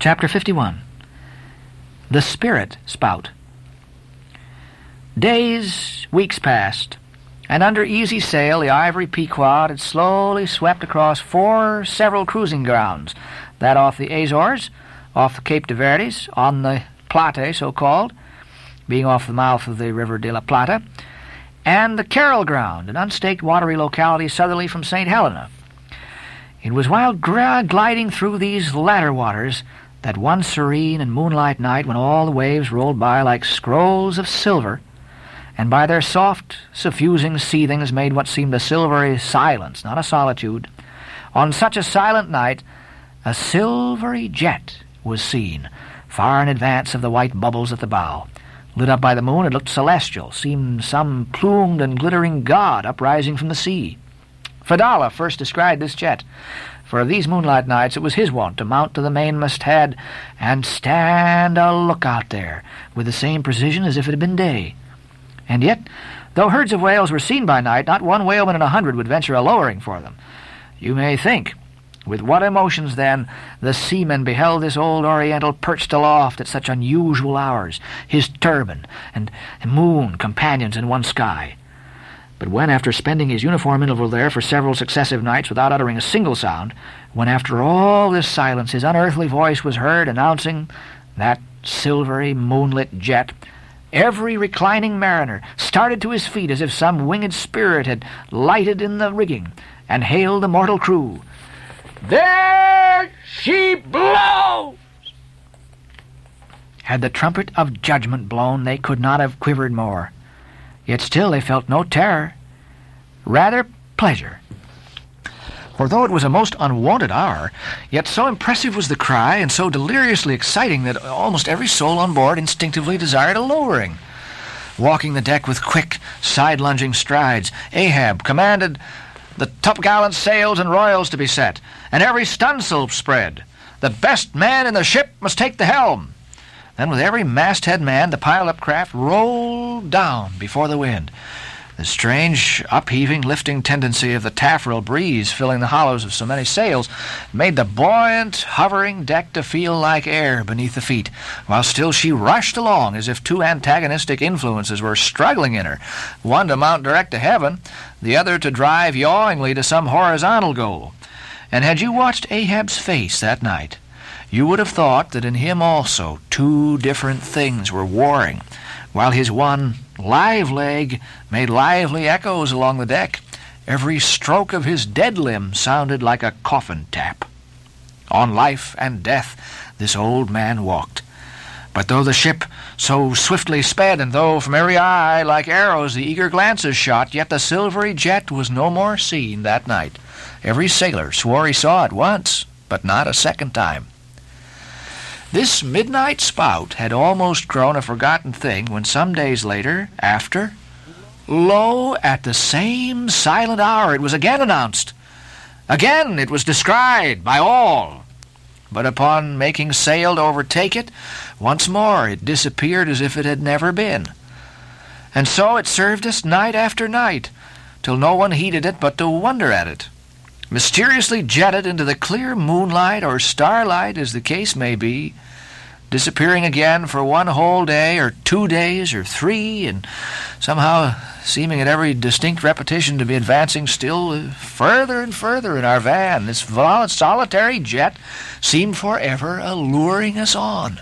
Chapter 51. The Spirit Spout. Days, weeks passed, and under easy sail the ivory Pequod had slowly swept across four several cruising grounds, that off the Azores, off the Cape de Verdes, on the Plate, so-called, being off the mouth of the River de la Plata, and the Carroll Ground, an unstaked watery locality southerly from St. Helena. It was while gliding through these latter waters that one serene and moonlight night, when all the waves rolled by like scrolls of silver, and by their soft, suffusing seethings made what seemed a silvery silence, not a solitude. On such a silent night, a silvery jet was seen, far in advance of the white bubbles at the bow. Lit up by the moon, it looked celestial, seemed some plumed and glittering god uprising from the sea. Fadala first described this jet, for these moonlight nights it was his wont to mount to the mainmast head and stand a lookout there, with the same precision as if it had been day. And yet, though herds of whales were seen by night, not one whaleman in 100 would venture a lowering for them. You may think, with what emotions, then, the seamen beheld this old Oriental perched aloft at such unusual hours, his turban and moon companions in one sky. But when, after spending his uniform interval there for several successive nights without uttering a single sound, when after all this silence his unearthly voice was heard announcing that silvery moonlit jet, every reclining mariner started to his feet as if some winged spirit had lighted in the rigging and hailed the mortal crew. "There she blows!" Had the trumpet of judgment blown, they could not have quivered more. Yet still they felt no terror, rather pleasure. For though it was a most unwonted hour, yet so impressive was the cry and so deliriously exciting that almost every soul on board instinctively desired a lowering. Walking the deck with quick, side-lunging strides, Ahab commanded the topgallant sails and royals to be set, and every stunsail spread. The best man in the ship must take the helm. Then with every masthead man, the piled-up craft rolled down before the wind. The strange, upheaving, lifting tendency of the taffrail breeze filling the hollows of so many sails made the buoyant, hovering deck to feel like air beneath the feet, while still she rushed along as if two antagonistic influences were struggling in her, one to mount direct to heaven, the other to drive yawingly to some horizontal goal. And had you watched Ahab's face that night, you would have thought that in him also two different things were warring, while his one live leg made lively echoes along the deck. Every stroke of his dead limb sounded like a coffin tap. On life and death this old man walked. But though the ship so swiftly sped, and though from every eye like arrows the eager glances shot, yet the silvery jet was no more seen that night. Every sailor swore he saw it once, but not a second time. This midnight spout had almost grown a forgotten thing when some days later, after, lo, at the same silent hour it was again announced. Again it was descried by all. But upon making sail to overtake it, once more it disappeared as if it had never been. And so it served us night after night, till no one heeded it but to wonder at it. Mysteriously jetted into the clear moonlight or starlight, as the case may be, disappearing again for one whole day or 2 days or three, and somehow seeming at every distinct repetition to be advancing still further and further in our van. This solitary jet seemed forever alluring us on.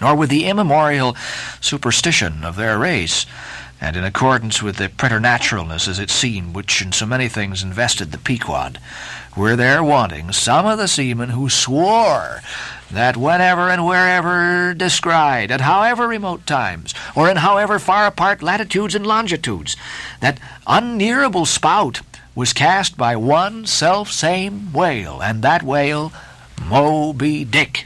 Nor with the immemorial superstition of their race, and in accordance with the preternaturalness, as it seemed, which in so many things invested the Pequod, were there wanting some of the seamen who swore that whenever and wherever descried, at however remote times, or in however far apart latitudes and longitudes, that unnearable spout was cast by one self-same whale, and that whale Moby Dick.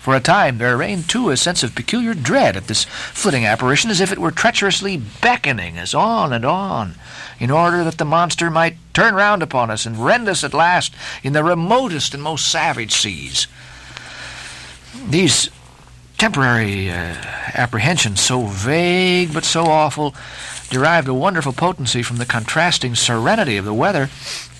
For a time there reigned, too, a sense of peculiar dread at this flitting apparition, as if it were treacherously beckoning us on and on, in order that the monster might turn round upon us and rend us at last in the remotest and most savage seas. These temporary apprehensions, so vague but so awful, derived a wonderful potency from the contrasting serenity of the weather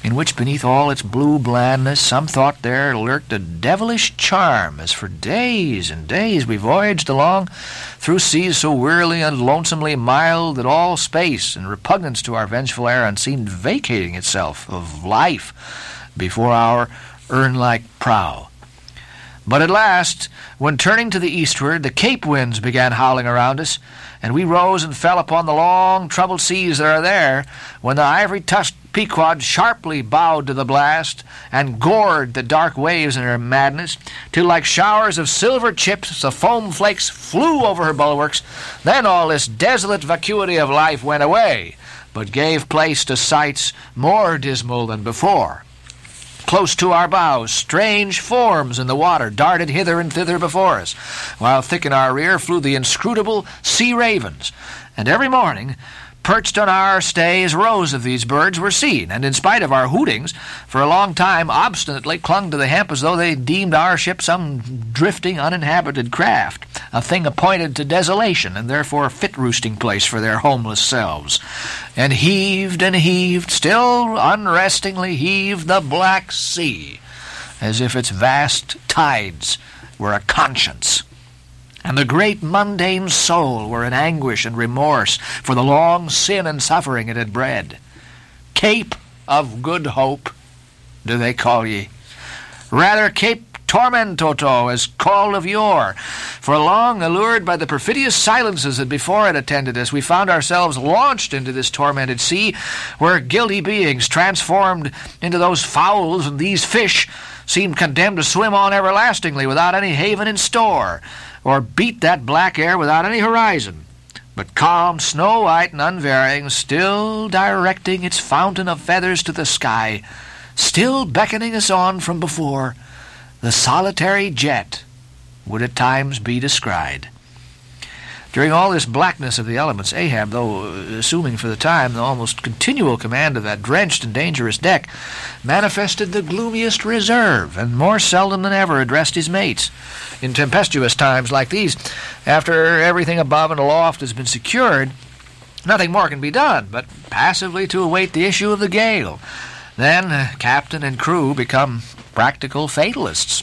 in which beneath all its blue blandness some thought there lurked a devilish charm, as for days and days we voyaged along through seas so wearily and lonesomely mild that all space and repugnance to our vengeful errand seemed vacating itself of life before our urn-like prow. But at last, when turning to the eastward, the Cape winds began howling around us, and we rose and fell upon the long, troubled seas that are there, when the ivory-tusked Pequod sharply bowed to the blast and gored the dark waves in her madness, till like showers of silver chips the foam flakes flew over her bulwarks. Then all this desolate vacuity of life went away, but gave place to sights more dismal than before. Close to our bows, strange forms in the water darted hither and thither before us, while thick in our rear flew the inscrutable sea-ravens. And every morning, perched on our stays, rows of these birds were seen, and in spite of our hootings, for a long time obstinately clung to the hemp as though they deemed our ship some drifting, uninhabited craft, a thing appointed to desolation, and therefore a fit roosting-place for their homeless selves. And heaved, still unrestingly heaved the black sea, as if its vast tides were a conscience. And the great mundane soul were in anguish and remorse for the long sin and suffering it had bred. Cape of Good Hope, do they call ye? Rather Cape Tormentoto, as called of yore, for long allured by the perfidious silences that before it attended us, we found ourselves launched into this tormented sea, where guilty beings transformed into those fowls and these fish seemed condemned to swim on everlastingly without any haven in store, or beat that black air without any horizon, but calm, snow-white and unvarying, still directing its fountain of feathers to the sky, still beckoning us on from before. The solitary jet would at times be descried. During all this blackness of the elements, Ahab, though assuming for the time the almost continual command of that drenched and dangerous deck, manifested the gloomiest reserve, and more seldom than ever addressed his mates. In tempestuous times like these, after everything above and aloft has been secured, nothing more can be done but passively to await the issue of the gale. Then captain and crew become practical fatalists.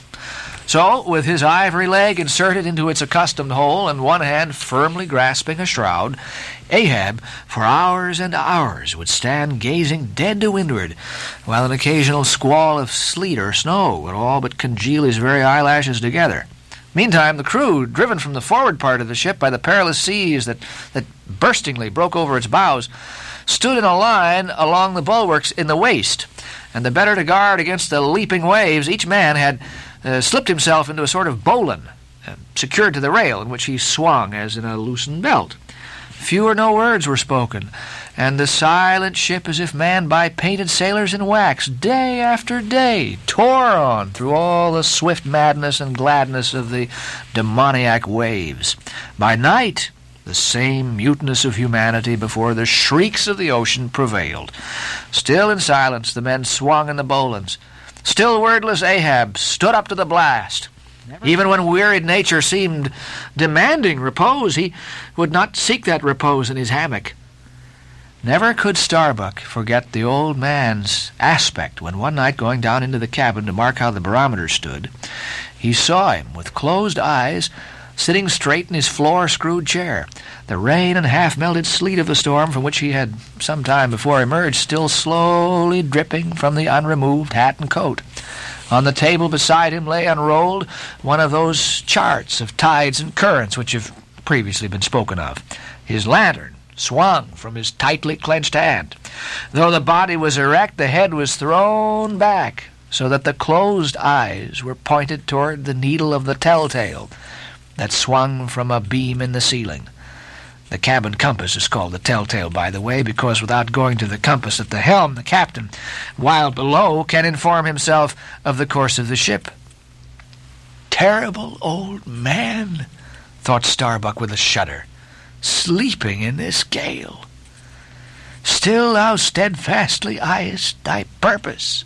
So, with his ivory leg inserted into its accustomed hole and one hand firmly grasping a shroud, Ahab for hours and hours would stand gazing dead to windward, while an occasional squall of sleet or snow would all but congeal his very eyelashes together. Meantime, the crew, driven from the forward part of the ship by the perilous seas that burstingly broke over its bows, stood in a line along the bulwarks in the waist, and the better to guard against the leaping waves, each man had slipped himself into a sort of bowline, secured to the rail, in which he swung as in a loosened belt. Few or no words were spoken, and the silent ship, as if manned by painted sailors in wax, day after day tore on through all the swift madness and gladness of the demoniac waves. By night, the same muteness of humanity before the shrieks of the ocean prevailed. Still in silence the men swung in the bowlines. Still wordless Ahab stood up to the blast. Even when wearied nature seemed demanding repose, he would not seek that repose in his hammock. Never could Starbuck forget the old man's aspect when one night, going down into the cabin to mark how the barometer stood, he saw him with closed eyes sitting straight in his floor-screwed chair, the rain and half-melted sleet of the storm from which he had some time before emerged still slowly dripping from the unremoved hat and coat. On the table beside him lay unrolled one of those charts of tides and currents which have previously been spoken of. His lantern swung from his tightly clenched hand. Though the body was erect, the head was thrown back so that the closed eyes were pointed toward the needle of the telltale that swung from a beam in the ceiling. The cabin compass is called the telltale, by the way, because without going to the compass at the helm, the captain, while below, can inform himself of the course of the ship. Terrible old man, thought Starbuck with a shudder, sleeping in this gale. Still thou steadfastly eyest thy purpose,